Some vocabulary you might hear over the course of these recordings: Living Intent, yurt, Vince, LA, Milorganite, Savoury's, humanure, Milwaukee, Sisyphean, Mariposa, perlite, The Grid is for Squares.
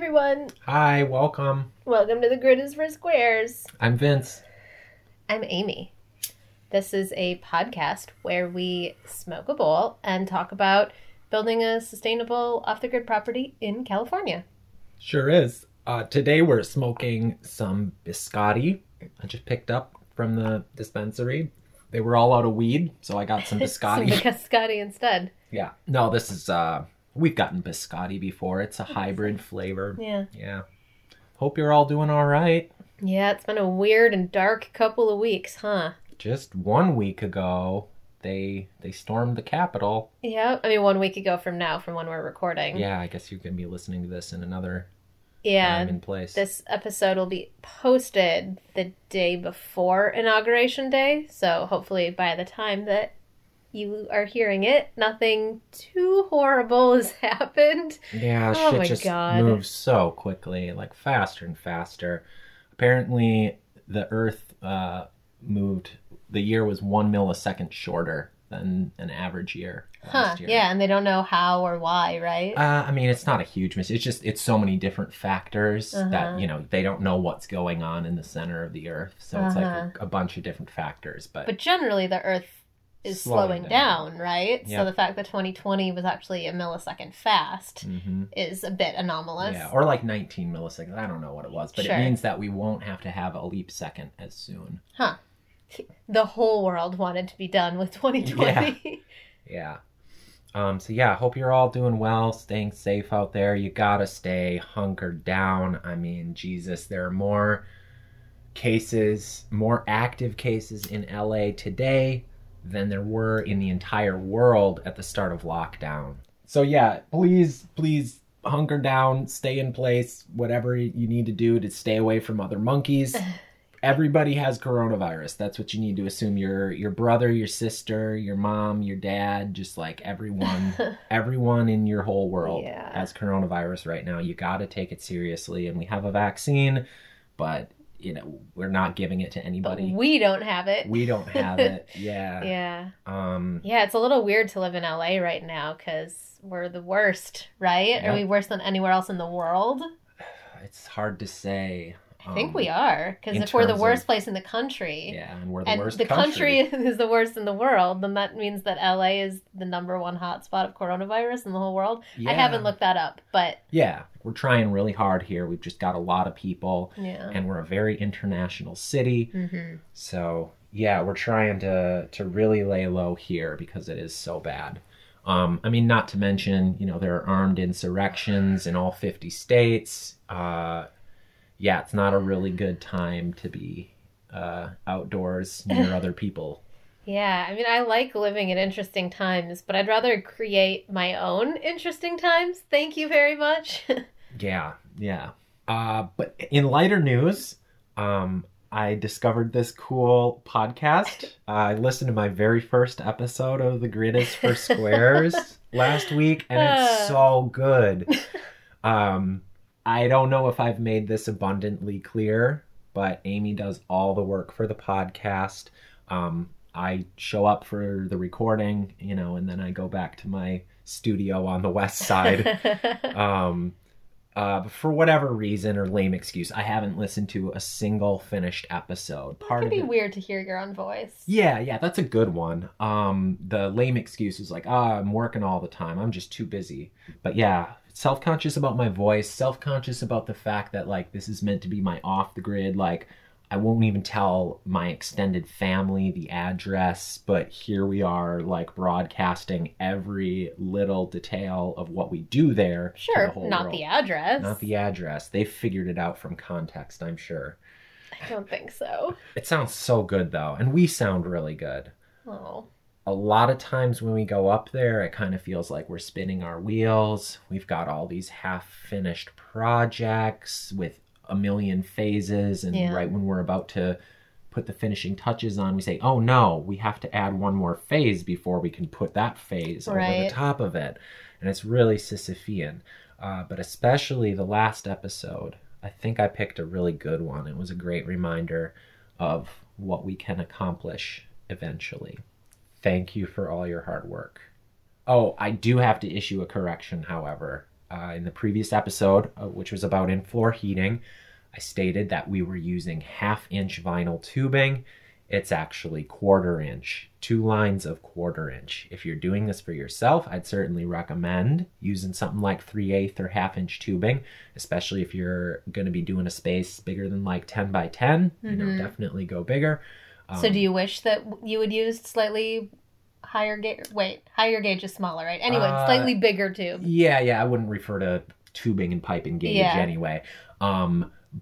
everyone. Hi, welcome. Welcome to The Grid is for Squares. I'm Vince. I'm Amy. This is a podcast where we smoke a bowl and talk about building a sustainable off-the-grid property in California. Sure is. Today we're smoking some biscotti I just picked up from the dispensary. They were all out of weed, so I got some biscotti. Some biscotti instead. Yeah. No, this is... We've gotten biscotti before. It's a hybrid flavor. Yeah. Yeah. Hope you're all doing all right. Yeah, it's been a weird and dark couple of weeks, huh? Just 1 week ago, they stormed the Capitol. Yeah. I mean, 1 week ago from now, from when we're recording. Yeah, I guess you can be listening to this in another time and place. This episode will be posted the day before Inauguration Day. So hopefully by the time that you are hearing it, nothing too horrible has happened. Yeah, oh shit, my just God. Moves so quickly, like faster and faster. Apparently, the Earth moved. The year was 1 millisecond shorter than an average year last year. Yeah, and they don't know how or why, right? I mean, it's not a huge mistake. It's just it's so many different factors that, you know, they don't know what's going on in the center of the Earth. So it's like a bunch of different factors. But generally, the Earth is slowing down, right? Yep. So the fact that 2020 was actually a millisecond fast is a bit anomalous. Yeah, or like 19 milliseconds. I don't know what it was, but it means that we won't have to have a leap second as soon. Huh. The whole world wanted to be done with 2020. Yeah. So yeah, hope you're all doing well, staying safe out there. You gotta stay hunkered down. I mean, Jesus, there are more cases, more active cases in LA today than there were in the entire world at the start of lockdown. So yeah, please hunker down, stay in place, whatever you need to do to stay away from other monkeys. Everybody has coronavirus. That's what you need to assume. Your brother, your sister, your mom, your dad, just like everyone in your whole world has coronavirus right now. You got to take it seriously, and we have a vaccine, but you know, we're not giving it to anybody. But we don't have it. Yeah. Yeah. Yeah, it's a little weird to live in LA right now because we're the worst, right? Yep. Are we worse than anywhere else in the world? It's hard to say. I think we are, because if we're the worst place in the country, and we're the worst country. The country is the worst in the world, then that means that LA is the number one hotspot of coronavirus in the whole world. Yeah. I haven't looked that up, but... Yeah, we're trying really hard here. We've just got a lot of people, and we're a very international city. Mm-hmm. So, yeah, we're trying to really lay low here because it is so bad. I mean, not to mention, you know, there are armed insurrections in all 50 states, yeah, it's not a really good time to be outdoors near other people. Yeah, I mean, I like living in interesting times, but I'd rather create my own interesting times. Thank you very much. Yeah. But in lighter news, I discovered this cool podcast. I listened to my very first episode of The Grid is for Squares last week, and it's so good. I don't know if I've made this abundantly clear, but Amy does all the work for the podcast. I show up for the recording, you know, and then I go back to my studio on the west side. For whatever reason or lame excuse, I haven't listened to a single finished episode. Part of it could be weird to hear your own voice. Yeah, that's a good one. The lame excuse is like, I'm working all the time. I'm just too busy. But yeah. Self-conscious about my voice, self-conscious about the fact that, like, this is meant to be my off-the-grid, like, I won't even tell my extended family the address, but here we are, like, broadcasting every little detail of what we do there. Sure, the whole world. The address. Not the address. They figured it out from context, I'm sure. I don't think so. It sounds so good, though, and we sound really good. Oh. A lot of times when we go up there, it kind of feels like we're spinning our wheels. We've got all these half-finished projects with a million phases. And right when we're about to put the finishing touches on, we say, oh no, we have to add one more phase before we can put that phase over the top of it. And it's really Sisyphean. But especially the last episode, I think I picked a really good one. It was a great reminder of what we can accomplish eventually. Thank you for all your hard work. Oh, I do have to issue a correction, however. in the previous episode, which was about in-floor heating, I stated that we were using 1/2 inch vinyl tubing. It's actually 1/4 inch, 2 lines of 1/4 inch. If you're doing this for yourself, I'd certainly recommend using something like 3/8 or 1/2 inch tubing, especially if you're going to be doing a space bigger than like 10 by 10, mm-hmm. you know, definitely go bigger. So do you wish that you would use slightly higher gauge? Wait, higher gauge is smaller, right? Anyway, slightly bigger tube. Yeah. I wouldn't refer to tubing and pipe and gauge anyway.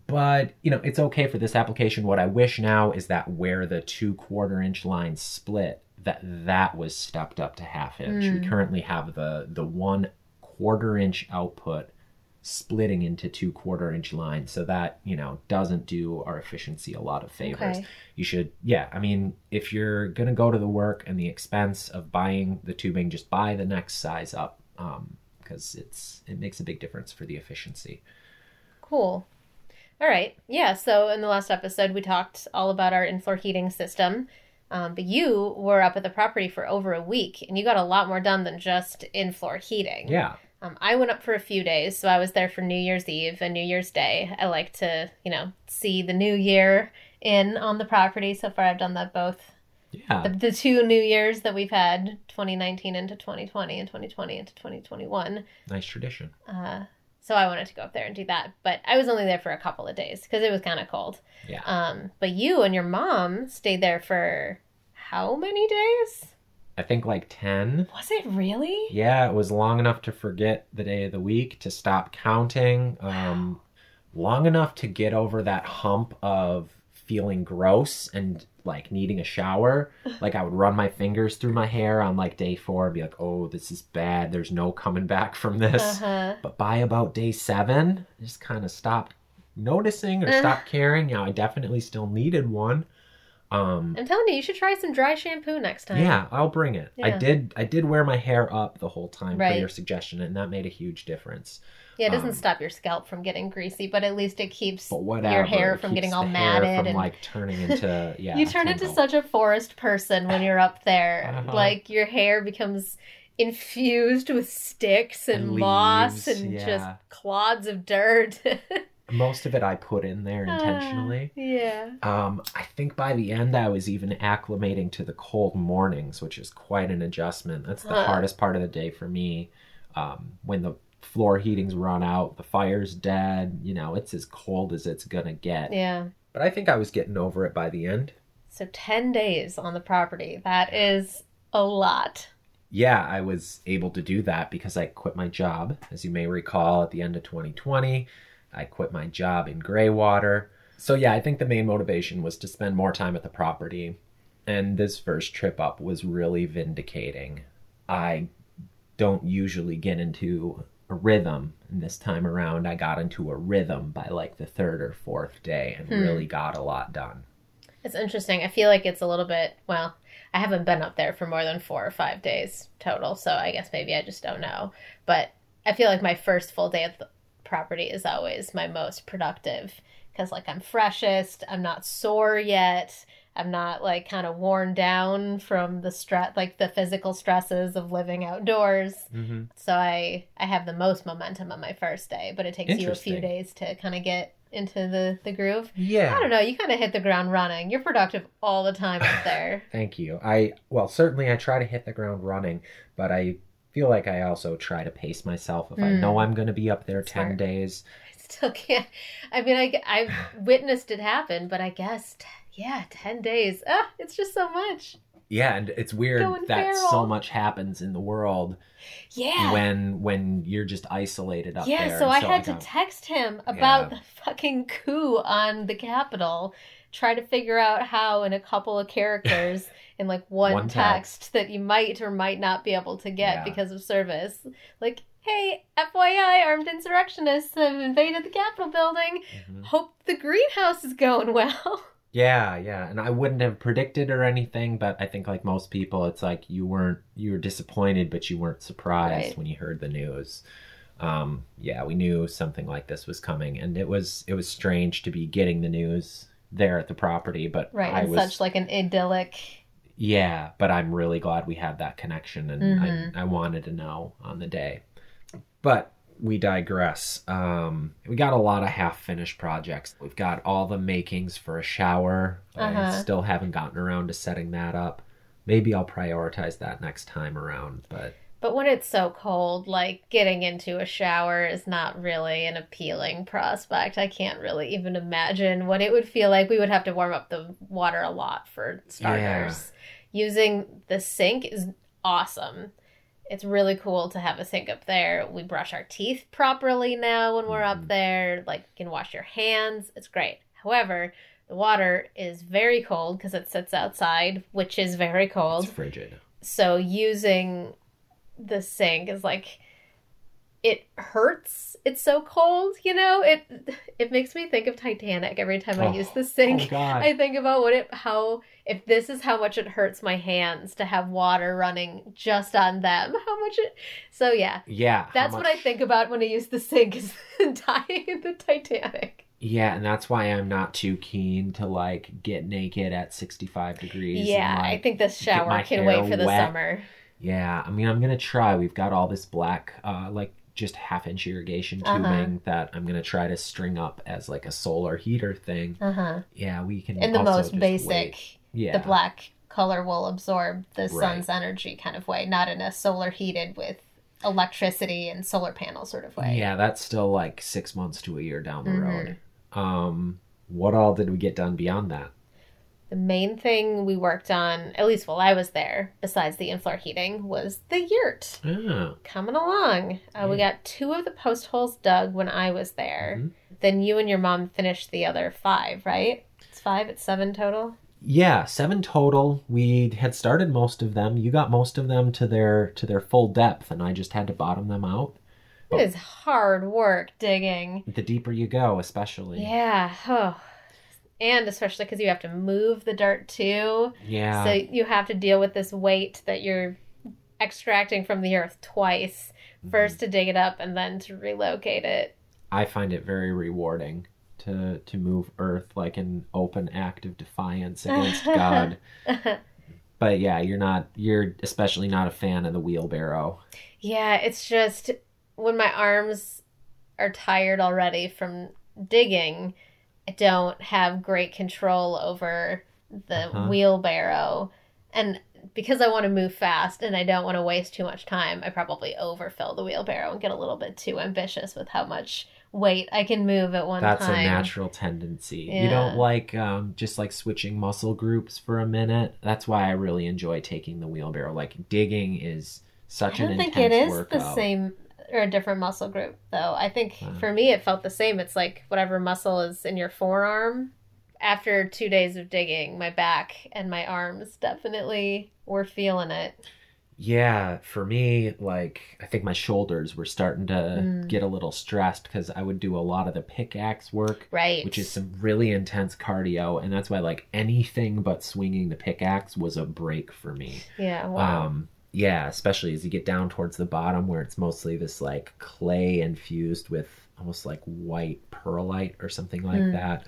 But, you know, it's okay for this application. What I wish now is that where the 2/4 inch lines split, that was stepped up to 1/2 inch. We currently have the 1/4 inch output splitting into 2/4 inch lines. So that, you know, doesn't do our efficiency a lot of favors. Okay. You should, I mean, if you're going to go to the work and the expense of buying the tubing, just buy the next size up, because it makes a big difference for the efficiency. Cool. All right. Yeah. So in the last episode, we talked all about our in-floor heating system, but you were up at the property for over a week and you got a lot more done than just in-floor heating. Yeah. I went up for a few days. So I was there for New Year's Eve and New Year's Day. I like to, you know, see the new year in on the property. So far, I've done that both. Yeah. The 2 New Years that we've had, 2019 into 2020 and 2020 into 2021. Nice tradition. So I wanted to go up there and do that, but I was only there for a couple of days because it was kind of cold. Yeah. But you and your mom stayed there for how many days? I think like 10. Was it really? Yeah, it was long enough to forget the day of the week, to stop counting. Wow. Long enough to get over that hump of feeling gross and like needing a shower. Like I would run my fingers through my hair on like day 4 and be like, oh, this is bad. There's no coming back from this. Uh-huh. But by about day 7, I just kind of stopped noticing or stopped caring. Yeah, I definitely still needed one. I'm telling you should try some dry shampoo next time. Yeah, I'll bring it. Yeah. I did wear my hair up the whole time for your suggestion, and that made a huge difference. Yeah, it doesn't stop your scalp from getting greasy, but at least it keeps your hair from getting all matted from, and like turning into you turn into such a forest person when you're up there. Uh-huh. Like your hair becomes infused with sticks and leaves, moss and just clods of dirt. Most of it I put in there intentionally. I think by the end I was even acclimating to the cold mornings, which is quite an adjustment. That's the hardest part of the day for me. When the floor heating's run out, the fire's dead, you know, it's as cold as it's gonna get. Yeah. But I think I was getting over it by the end. So 10 days on the property, that is a lot. Yeah, I was able to do that because I quit my job, as you may recall, at the end of 2020. I quit my job in Greywater. So yeah, I think the main motivation was to spend more time at the property. And this first trip up was really vindicating. I don't usually get into a rhythm. And this time around, I got into a rhythm by like the 3rd or 4th day and really got a lot done. It's interesting. I feel like it's a little bit, well, I haven't been up there for more than 4 or 5 days total. So I guess maybe I just don't know. But I feel like my first full day at the property is always my most productive because like I'm freshest, I'm not sore yet, I'm not like kind of worn down from the stress, like the physical stresses of living outdoors. Mm-hmm. So I have the most momentum on my first day, but it takes you a few days to kind of get into the groove. Yeah. I don't know. You kind of hit the ground running. You're productive all the time up there. Thank you. Certainly I try to hit the ground running, but I feel like I also try to pace myself. If I know I'm going to be up there 10 days, I still can't. I mean, I've witnessed it happen, but I guess 10 days. It's just so much. Yeah, and it's weird so much happens in the world. Yeah. When you're just isolated up there. Yeah, so I had to text him about the fucking coup on the Capitol. Try to figure out how in a couple of characters in like one text that you might or might not be able to get because of service. Like, hey, FYI, armed insurrectionists have invaded the Capitol building. Mm-hmm. Hope the greenhouse is going well. Yeah. And I wouldn't have predicted or anything, but I think like most people, it's like you were disappointed, but you weren't surprised when you heard the news. We knew something like this was coming, and it was strange to be getting the news there at the property, but such like an idyllic. Yeah, but I'm really glad we had that connection, and I wanted to know on the day. But we digress. We got a lot of half-finished projects. We've got all the makings for a shower. I still haven't gotten around to setting that up. Maybe I'll prioritize that next time around, But when it's so cold, like, getting into a shower is not really an appealing prospect. I can't really even imagine what it would feel like. We would have to warm up the water a lot, for starters. Yeah. Using the sink is awesome. It's really cool to have a sink up there. We brush our teeth properly now when we're up there. Like, you can wash your hands. It's great. However, the water is very cold because it sits outside, which is very cold. It's frigid. So using the sink is like, it hurts. It's so cold, you know. It makes me think of Titanic every time I use the sink. Oh God. I think about if this is how much it hurts my hands to have water running just on them. That's what I think about when I use the sink, is dying in the Titanic. Yeah, and that's why I'm not too keen to, like, get naked at 65 degrees. Yeah, and, like, I think this shower can wait for the summer. Yeah, I mean, I'm going to try. We've got all this black, just half-inch irrigation tubing that I'm going to try to string up as, like, a solar heater thing. Uh-huh. Yeah, we can also just the black color will absorb the sun's energy kind of way, not in a solar heated with electricity and solar panel sort of way. Yeah, that's still, like, 6 months to a year down the road. What all did we get done beyond that? The main thing we worked on, at least while I was there, besides the in-floor heating, was the yurt. Oh. Coming along. We got 2 of the post holes dug when I was there. Mm-hmm. Then you and your mom finished the other 5, right? It's 5, it's 7 total? Yeah, 7 total. We had started most of them. You got most of them to their full depth, and I just had to bottom them out. It is hard work digging. The deeper you go, especially. Yeah, and especially because you have to move the dirt too. Yeah. So you have to deal with this weight that you're extracting from the earth twice. First to dig it up and then to relocate it. I find it very rewarding to move earth, like an open act of defiance against God. But yeah, you're especially not a fan of the wheelbarrow. Yeah, it's just when my arms are tired already from digging, I don't have great control over the wheelbarrow. And because I want to move fast and I don't want to waste too much time, I probably overfill the wheelbarrow and get a little bit too ambitious with how much weight I can move at one time. That's a natural tendency. Yeah. You don't like just like switching muscle groups for a minute. That's why I really enjoy taking the wheelbarrow. Like, digging is such an intense workout. I don't think it is the same, or a different muscle group, though. I think for me it felt the same. It's like whatever muscle is in your forearm. After 2 days of digging, my back and my arms definitely were feeling it. Yeah, for me, like, I think my shoulders were starting to get a little stressed because I would do a lot of the pickaxe work, which is some really intense cardio, and that's why, like, anything but swinging the pickaxe was a break for me. Yeah, wow. Yeah, especially as you get down towards the bottom where it's mostly this, like, clay infused with almost like white perlite or something like that.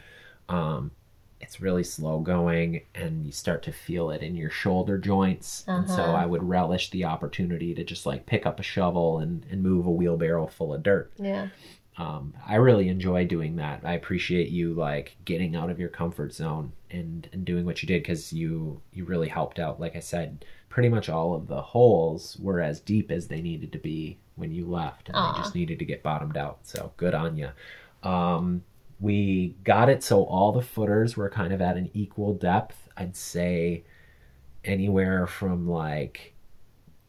It's really slow going, and you start to feel it in your shoulder joints. And so I would relish the opportunity to just, like, pick up a shovel and move a wheelbarrow full of dirt. Yeah. I really enjoy doing that. I appreciate you, like, getting out of your comfort zone and doing what you did, because you really helped out. Like I said, pretty much all of the holes were as deep as they needed to be when you left, and they just needed to get bottomed out. So good on you. We got it so all the footers were kind of at an equal depth. I'd say anywhere from, like,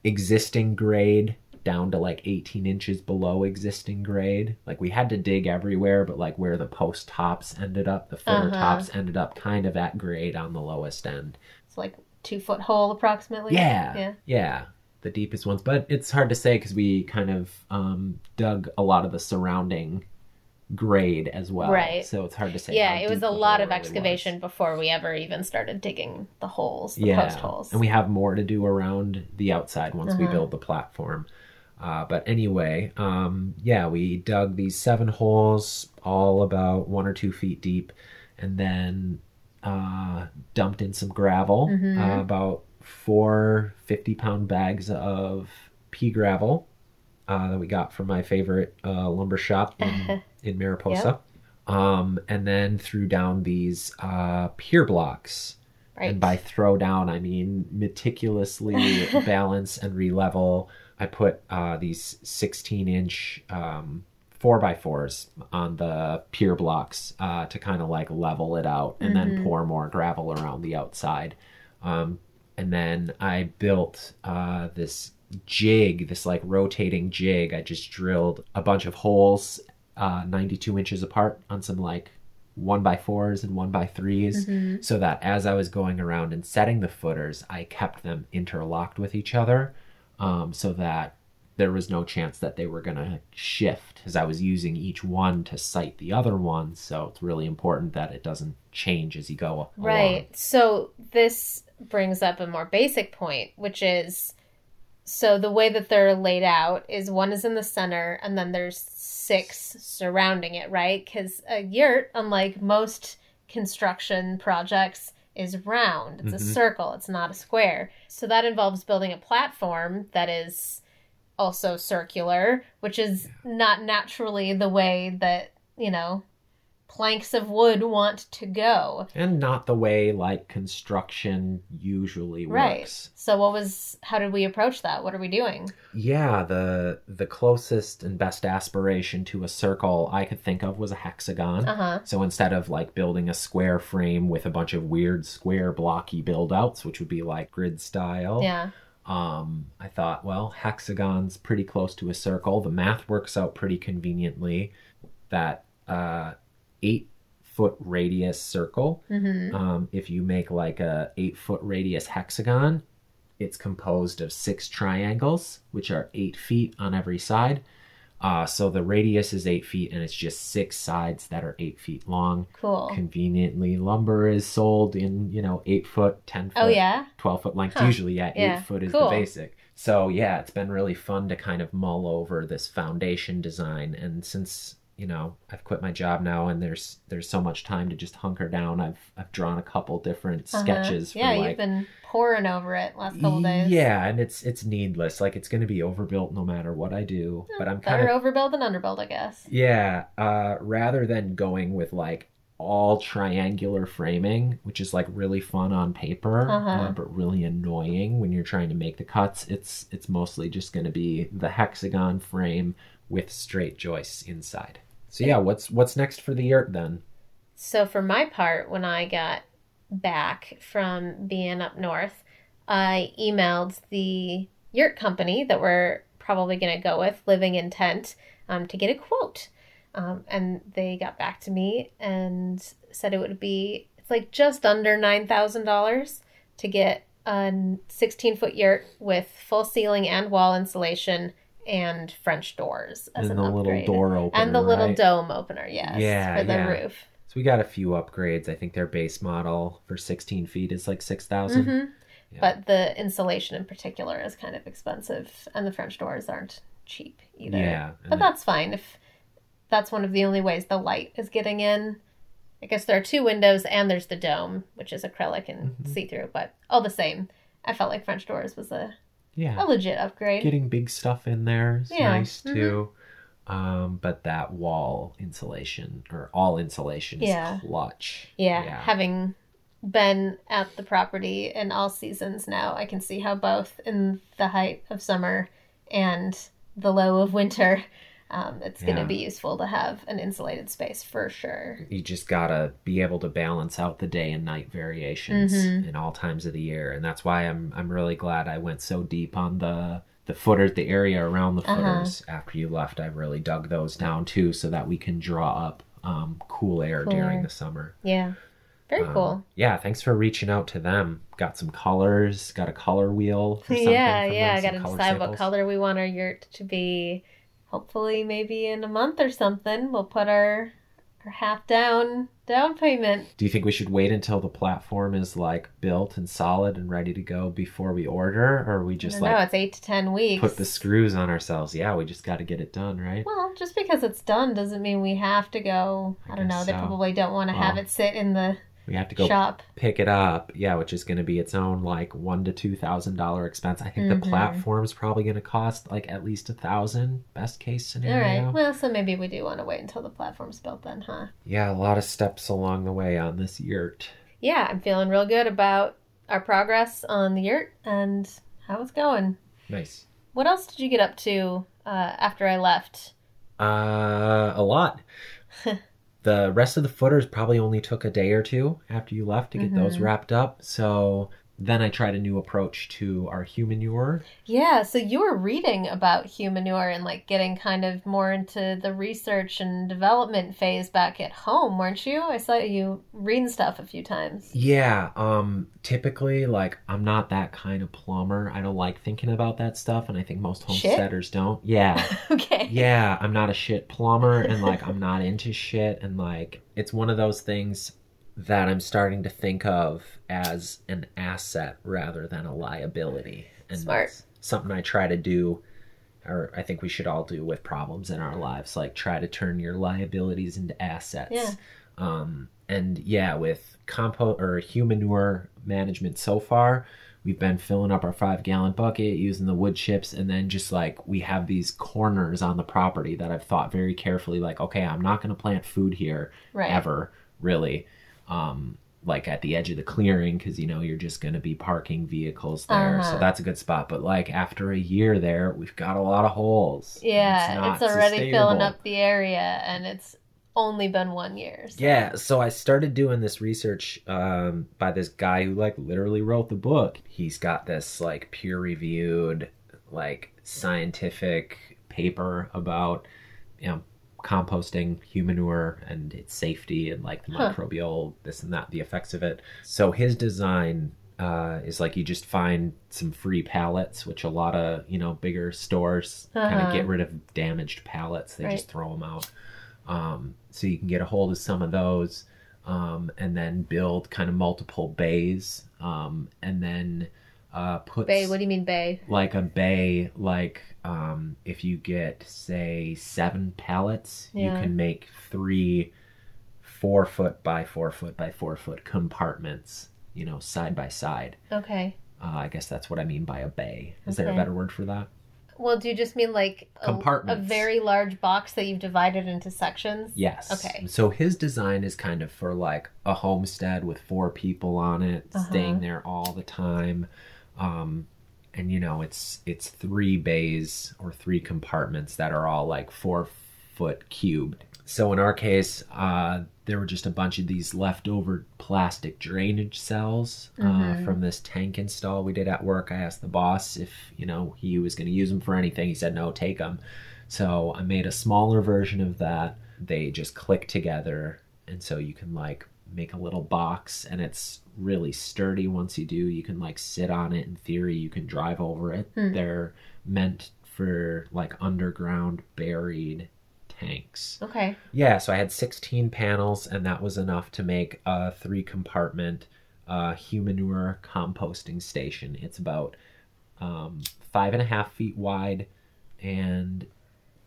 existing grade down to, like, 18 inches below existing grade. Like, we had to dig everywhere, but, like, where the post tops ended up, the footer tops ended up kind of at grade on the lowest end. It's like 2-foot hole approximately. Yeah. The deepest ones. But it's hard to say because we kind of dug a lot of the surrounding grade as well. Right. So it's hard to say. Yeah, it was a lot of excavation before we ever even started digging the holes, the post holes. And we have more to do around the outside once we build the platform. But anyway, we dug these 7 holes, all about 1 or 2 feet deep, and then dumped in some gravel, about 4 50-pound bags of pea gravel. that we got from my favorite lumber shop in Mariposa. Yep. And then threw down these pier blocks. Right. And by throw down, I mean meticulously balance and re-level. I put these 16-inch 4x4s on the pier blocks to kind of like level it out and then pour more gravel around the outside. And then I built this jig, this like rotating jig. I just drilled a bunch of holes 92 inches apart on some like 1x4s and 1x3s so that as I was going around and setting the footers, I kept them interlocked with each other so that there was no chance that they were going to shift as I was using each one to sight the other one. So it's really important that it doesn't change as you go along. Right. So this brings up a more basic point, which is, so the way that they're laid out is one is in the center and then there's six surrounding it, right? Because a yurt, unlike most construction projects, is round. It's a circle. It's not a square. So that involves building a platform that is also circular, which is not naturally the way that, you know, planks of wood want to go. And not the way like construction usually works. So how did we approach that? What are we doing? Yeah, the closest and best aspiration to a circle I could think of was a hexagon. So instead of like building a square frame with a bunch of weird square blocky build outs, which would be like grid style. I thought, well, hexagon's pretty close to a circle. The math works out pretty conveniently that 8-foot radius circle, if you make like a 8-foot radius hexagon, it's composed of 6 triangles, which are 8 feet on every side. So the radius is 8 feet and it's just 6 sides that are 8 feet long. Cool. Conveniently, lumber is sold in, 8 foot, 10 foot, 12 foot length. Usually, 8 foot is the basic. So yeah, it's been really fun to kind of mull over this foundation design. And since, I've quit my job now and there's so much time to just hunker down, I've drawn a couple different sketches. Yeah, you've been poring over it last couple days. Yeah, and it's needless. Like, it's going to be overbuilt no matter what I do. But I'm kind of... Better overbuilt than underbuilt, I guess. Yeah, rather than going with, all triangular framing, which is, really fun on paper, but really annoying when you're trying to make the cuts, it's mostly just going to be the hexagon frame with straight joists inside. So yeah, what's next for the yurt then? So for my part, when I got back from being up north, I emailed the yurt company that we're probably going to go with, Living Intent, to get a quote. And they got back to me and said it would be, just under $9,000 to get a 16-foot yurt with full ceiling and wall insulation and French doors as an upgrade. And the little door opener, and the little dome opener, for the roof. So we got a few upgrades. I think their base model for 16 feet is $6,000. But the insulation in particular is kind of expensive, and the French doors aren't cheap either. Yeah, but that's fine if that's one of the only ways the light is getting in. I guess there are 2 windows, and there's the dome, which is acrylic and see-through. But all the same, I felt like French doors was a legit upgrade. Getting big stuff in there is nice too. But that wall insulation, or all insulation, is clutch. Yeah, having been at the property in all seasons now, I can see how both in the height of summer and the low of winter, it's going to be useful to have an insulated space for sure. You just got to be able to balance out the day and night variations in all times of the year. And that's why I'm really glad I went so deep on the footers, the area around the footers. After you left, I really dug those down too, so that we can draw up cool air during the summer. Yeah. Very cool. Yeah, thanks for reaching out to them. Got some colors, got a color wheel for something. Yeah, I got to decide what color we want our yurt to be. Hopefully, maybe in a month or something, we'll put our half down payment. Do you think we should wait until the platform is built and solid and ready to go before we order, or we just no, it's 8 to 10 weeks. Put the screws on ourselves. Yeah, we just got to get it done, right? Well, just because it's done doesn't mean we have to go. I don't know. They probably don't want to have it sit in the We have to go pick it up. Yeah, which is going to be its own like $1,000 to $2,000 expense. I think the platform's probably going to cost like at least $1,000, best case scenario. All right. Well, so maybe we do want to wait until the platform's built then, huh? Yeah, a lot of steps along the way on this yurt. Yeah, I'm feeling real good about our progress on the yurt and how it's going. Nice. What else did you get up to after I left? A lot. The rest of the footers probably only took a day or two after you left to get those wrapped up. So then I tried a new approach to our humanure. Yeah, so you were reading about humanure and like getting kind of more into the research and development phase back at home, weren't you? I saw you reading stuff a few times. Yeah, typically like I'm not that kind of plumber. I don't like thinking about that stuff, and I think most homesteaders don't. Yeah. Okay. Yeah, I'm not a shit plumber, and like I'm not into shit, and like it's one of those things that I'm starting to think of as an asset rather than a liability. And that's something I try to do, or I think we should all do with problems in our lives, like try to turn your liabilities into assets. Yeah. And yeah, with compost or humanure management so far, we've been filling up our 5-gallon bucket using the wood chips. And then just like we have these corners on the property that I've thought very carefully, like, okay, I'm not going to plant food here ever, really. Like at the edge of the clearing, because you know you're just going to be parking vehicles there, so that's a good spot. But like after a year there, we've got a lot of holes. Yeah, it's already filling up the area, and it's only been 1 year. So. Yeah, so I started doing this research by this guy who like literally wrote the book. He's got this like peer-reviewed like scientific paper about, you know, composting humanure and its safety and like the microbial this and that, the effects of it. So his design is like you just find some free pallets, which a lot of, you know, bigger stores kind of get rid of damaged pallets. They just throw them out. So you can get a hold of some of those and then build kind of multiple bays and then put bay. What do you mean bay? Like a bay, like if you get say 7 pallets, you can make 3 4-foot by 4-foot by 4-foot compartments, you know, side by side. Okay. I guess that's what I mean by a bay. Is there a better word for that? Well, do you just mean like a very large box that you've divided into sections? Yes. Okay. So his design is kind of for like a homestead with 4 people on it, staying there all the time. And you know, it's 3 bays or 3 compartments that are all like 4-foot cubed. So in our case, there were just a bunch of these leftover plastic drainage cells from this tank install we did at work. I asked the boss if, you know, he was going to use them for anything. He said, no, take them. So I made a smaller version of that. They just click together. And so you can like make a little box, and it's really sturdy. Once you do, you can like sit on it. In theory, you can drive over it. They're meant for like underground buried tanks. Okay. Yeah, so I had 16 panels, and that was enough to make a 3 compartment humanure composting station. It's about 5.5 feet wide and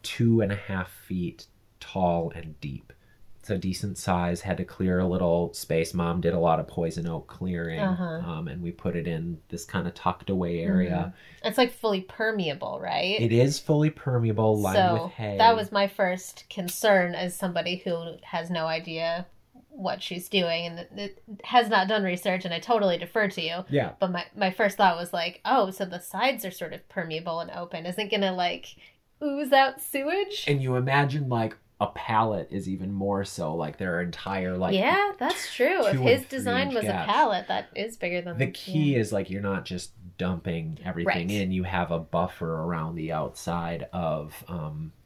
2.5 feet tall and deep. It's a decent size. Had to clear a little space. Mom did a lot of poison oak clearing, and we put it in this kind of tucked away area. It's like fully permeable, right? It is fully permeable, lined with hay. That was my first concern as somebody who has no idea what she's doing and it has not done research, and I totally defer to you. Yeah. But my first thought was like, oh, so the sides are sort of permeable and open. Isn't going to like ooze out sewage? And you imagine like a pallet is even more so, like their entire like that's true. If his design was a pallet, that is bigger than the key is like you're not just dumping everything in. You have a buffer around the outside of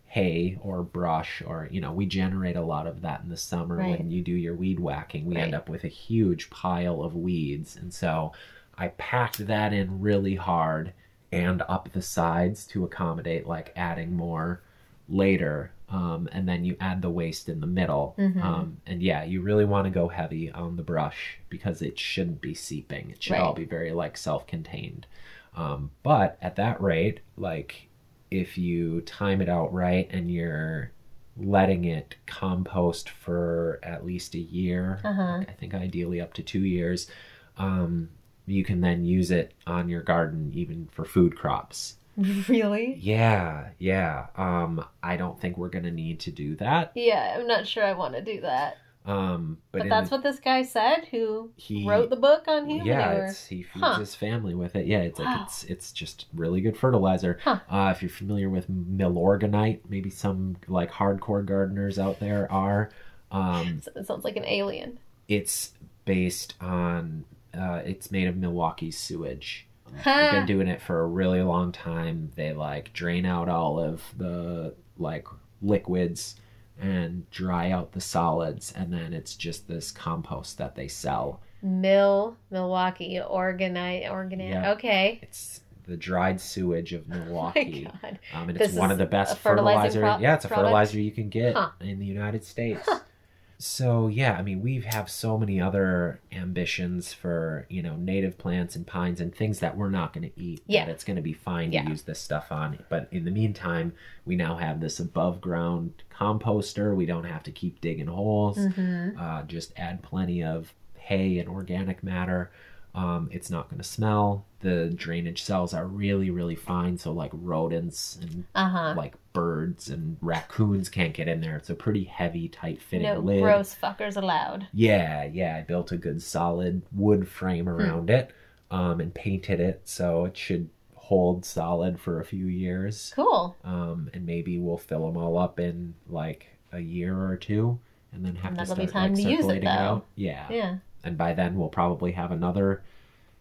hay or brush, or you know, we generate a lot of that in the summer when you do your weed whacking. We end up with a huge pile of weeds, and so I packed that in really hard and up the sides to accommodate like adding more later. And then you add the waste in the middle. And yeah, you really want to go heavy on the brush because it shouldn't be seeping. It should all be very like self-contained. But at that rate, like if you time it out right and you're letting it compost for at least a year, I think ideally up to 2 years, you can then use it on your garden even for food crops. Really? Yeah. I don't think we're going to need to do that. Yeah, I'm not sure I want to do that. But that's what this guy said who wrote the book on humanure. Yeah, he feeds his family with it. Yeah, it's like it's just really good fertilizer. If you're familiar with Milorganite, maybe some like hardcore gardeners out there are. It sounds like an alien. It's based on it's made of Milwaukee sewage. They've been doing it for a really long time. They like drain out all of the like liquids and dry out the solids, and then it's just this compost that they sell. Milwaukee, organite. Yeah. Okay. It's the dried sewage of Milwaukee. Oh my God. And it's one of the best fertilizer. It's a fertilizer you can get in the United States. So yeah, I mean, we have so many other ambitions for, native plants and pines and things that we're not going to eat. Yeah. That it's going to be fine to use this stuff on. But in the meantime, we now have this above ground composter. We don't have to keep digging holes. Just add plenty of hay and organic matter. It's not going to smell. The drainage cells are really, really fine. So like rodents and like birds and raccoons can't get in there. It's a pretty heavy, tight fitting lid. No gross fuckers allowed. Yeah. I built a good solid wood frame around it and painted it. So it should hold solid for a few years. Cool. And maybe we'll fill them all up in like a year or two and then have to start circulating out. Yeah. And by then, we'll probably have another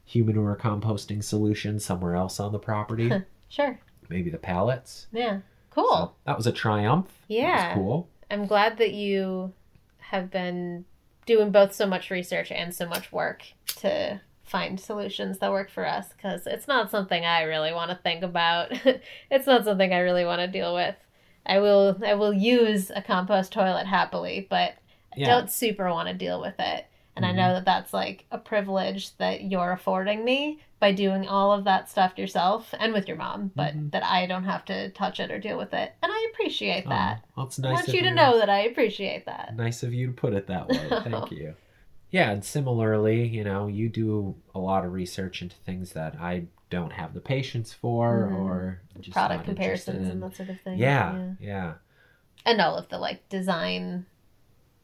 humanure composting solution somewhere else on the property. Sure. Maybe the pallets. Yeah. Cool. So that was a triumph. Yeah. That was cool. I'm glad that you have been doing both so much research and so much work to find solutions that work for us, because it's not something I really want to think about. It's not something I really want to deal with. I will use a compost toilet happily, but I don't super want to deal with it. And I know that's like a privilege that you're affording me by doing all of that stuff yourself and with your mom, but that I don't have to touch it or deal with it. And I appreciate that. Well, it's nice I want you to know that I appreciate that. Nice of you to put it that way. Thank you. Yeah. And similarly, you do a lot of research into things that I don't have the patience for or just product comparisons and that sort of thing. Yeah. And all of the like design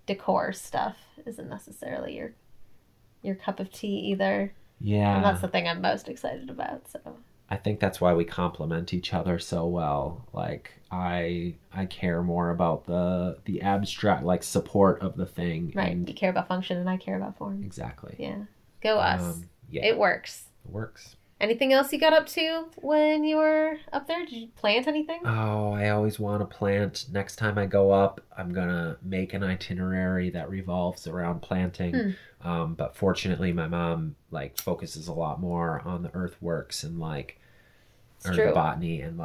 decor stuff isn't necessarily your cup of tea either. Yeah. And that's the thing I'm most excited about. So I think that's why we complement each other so well. Like I care more about the abstract like support of the thing. Right. And you care about function and I care about form. Exactly. Yeah. Go us. Yeah. It works. It works. Anything else you got up to when you were up there? Did you plant anything? Oh, I always want to plant. Next time I go up, I'm going to make an itinerary that revolves around planting. But fortunately, my mom like focuses a lot more on the earthworks and like the botany and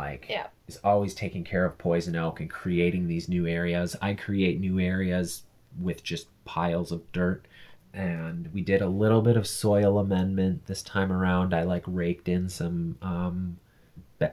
is always taking care of poison oak and creating these new areas. I create new areas with just piles of dirt. And we did a little bit of soil amendment this time around. I raked in some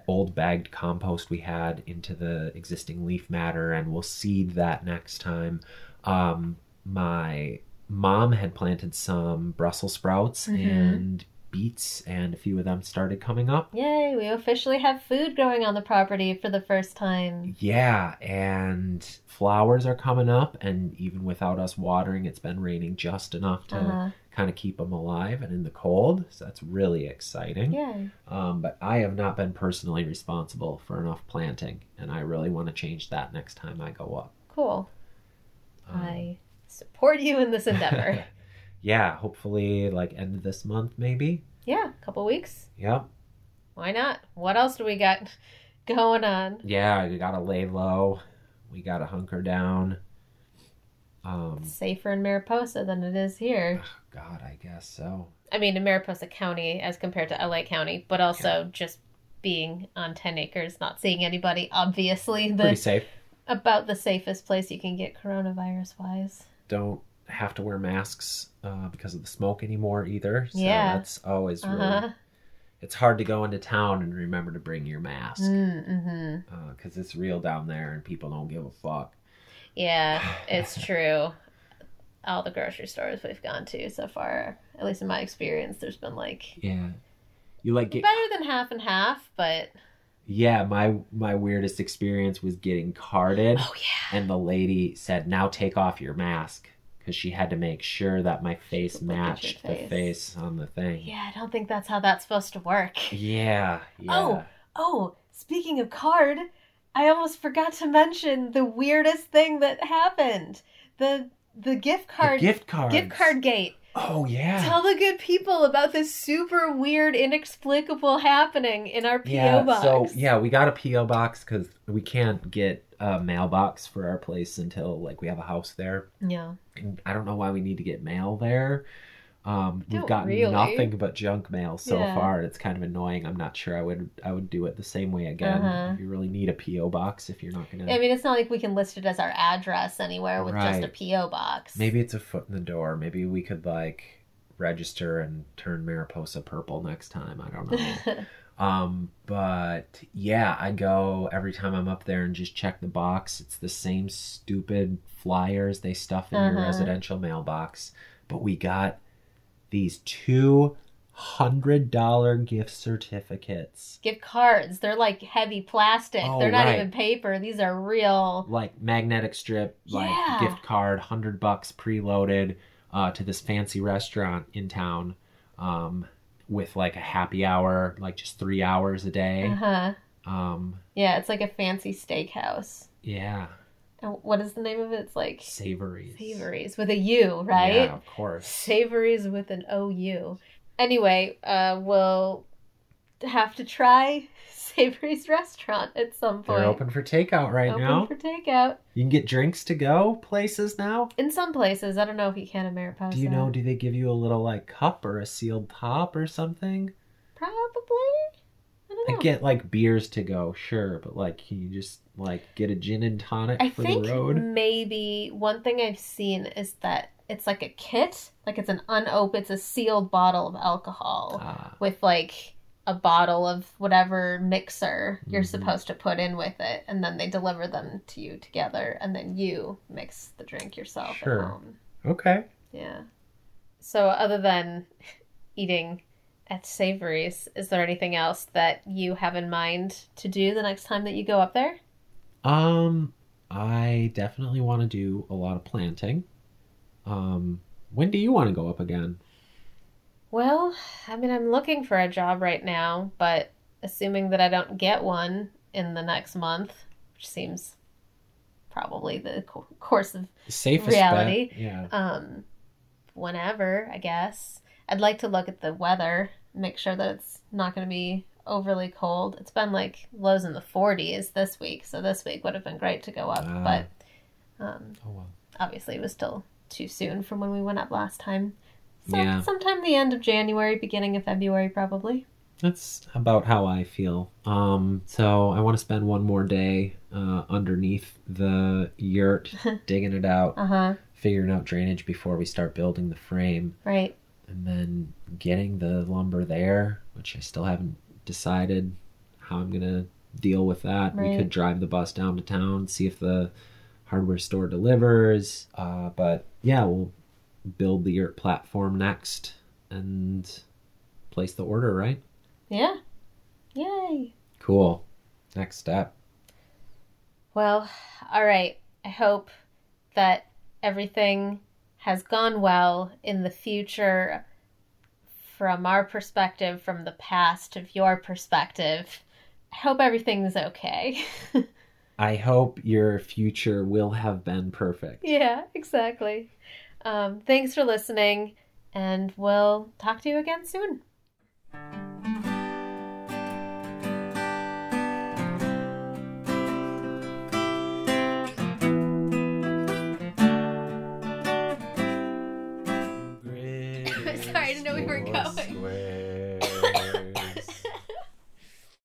old bagged compost we had into the existing leaf matter, and we'll seed that next time. My mom had planted some Brussels sprouts and beets, and a few of them started coming up. Yay, we officially have food growing on the property for the first time. Yeah, and flowers are coming up, and even without us watering, it's been raining just enough to kind of keep them alive and in the cold, so that's really exciting. Yeah. But I have not been personally responsible for enough planting, and I really want to change that next time I go up. Cool. I support you in this endeavor. Yeah, hopefully end of this month maybe. Yeah, a couple weeks. Yep. Why not? What else do we got going on? Yeah, we gotta lay low. We gotta hunker down. It's safer in Mariposa than it is here. Oh, God, I guess so. I mean, in Mariposa County as compared to LA County, but also just being on 10 acres, not seeing anybody, obviously. Pretty safe. About the safest place you can get coronavirus-wise. Don't have to wear masks because of the smoke anymore either, so that's always really, it's hard to go into town and remember to bring your mask because it's real down there and people don't give a fuck. Yeah, it's true. All the grocery stores we've gone to so far, at least in my experience, there's been like... Yeah. You like get... Better than half and half, but... Yeah, my weirdest experience was getting carded. Oh, yeah. And the lady said, now take off your mask. Because she had to make sure that my face matched the face on the thing. Yeah, I don't think that's how that's supposed to work. Yeah. Oh, speaking of card, I almost forgot to mention the weirdest thing that happened. The gift card. The gift card gate. Oh, yeah. Tell the good people about this super weird, inexplicable happening in our P.O. box. So, we got a P.O. box because we can't get a mailbox for our place until, like, we have a house there. Yeah. And I don't know why we need to get mail there. We've gotten nothing but junk mail so far, and it's kind of annoying. I'm not sure I would do it the same way again. If you really need a P.O. box, if you're not going to... I mean, it's not like we can list it as our address anywhere with just a P.O. box. Maybe it's a foot in the door. Maybe we could, like, register and turn Mariposa purple next time. I don't know. But, yeah, I go every time I'm up there and just check the box. It's the same stupid flyers they stuff in your residential mailbox. But we got... these $200 gift certificates. Gift cards. They're like heavy plastic. They're not even paper. These are real. Like magnetic strip, like gift card, $100 preloaded to this fancy restaurant in town with like a happy hour, like just 3 hours a day. Yeah, it's like a fancy steakhouse. Yeah. What is the name of it? It's like... Savoury's. Savoury's. With a U, right? Yeah, of course. Savoury's with an O-U. Anyway, we'll have to try Savoury's restaurant at some point. They're open for takeout now. Open for takeout. You can get drinks to go places now? In some places. I don't know if you can in Mariposa. Do you know, do they give you a little like cup or a sealed top or something? Probably. I get like beers to go, sure, but like can you just like get a gin and tonic for the road? I think maybe one thing I've seen is that it's like a kit, like it's an unopened, it's a sealed bottle of alcohol with like a bottle of whatever mixer you're supposed to put in with it, and then they deliver them to you together, and then you mix the drink yourself at home. Okay. Yeah. So other than eating at Savoury's, is there anything else that you have in mind to do the next time that you go up there? I definitely want to do a lot of planting. When do you want to go up again? Well, I mean, I'm looking for a job right now, but assuming that I don't get one in the next month, which seems probably the course of safest reality. Bet. Yeah. Whenever, I guess. I'd like to look at the weather, make sure that it's not going to be overly cold. It's been like lows in the 40s this week, so this week would have been great to go up, but obviously it was still too soon from when we went up last time. So sometime the end of January, beginning of February probably. That's about how I feel. So I want to spend one more day underneath the yurt, digging it out, figuring out drainage before we start building the frame. Right. And then getting the lumber there, which I still haven't decided how I'm going to deal with that. Right. We could drive the bus down to town, see if the hardware store delivers. But yeah, we'll build the yurt platform next and place the order, right? Yeah. Yay. Cool. Next step. Well, all right. I hope that everything has gone well in the future from our perspective, from the past of your perspective. I hope everything's okay. I hope your future will have been perfect. Yeah, exactly. Thanks for listening, and we'll talk to you again soon. Sorry, I didn't know we were going.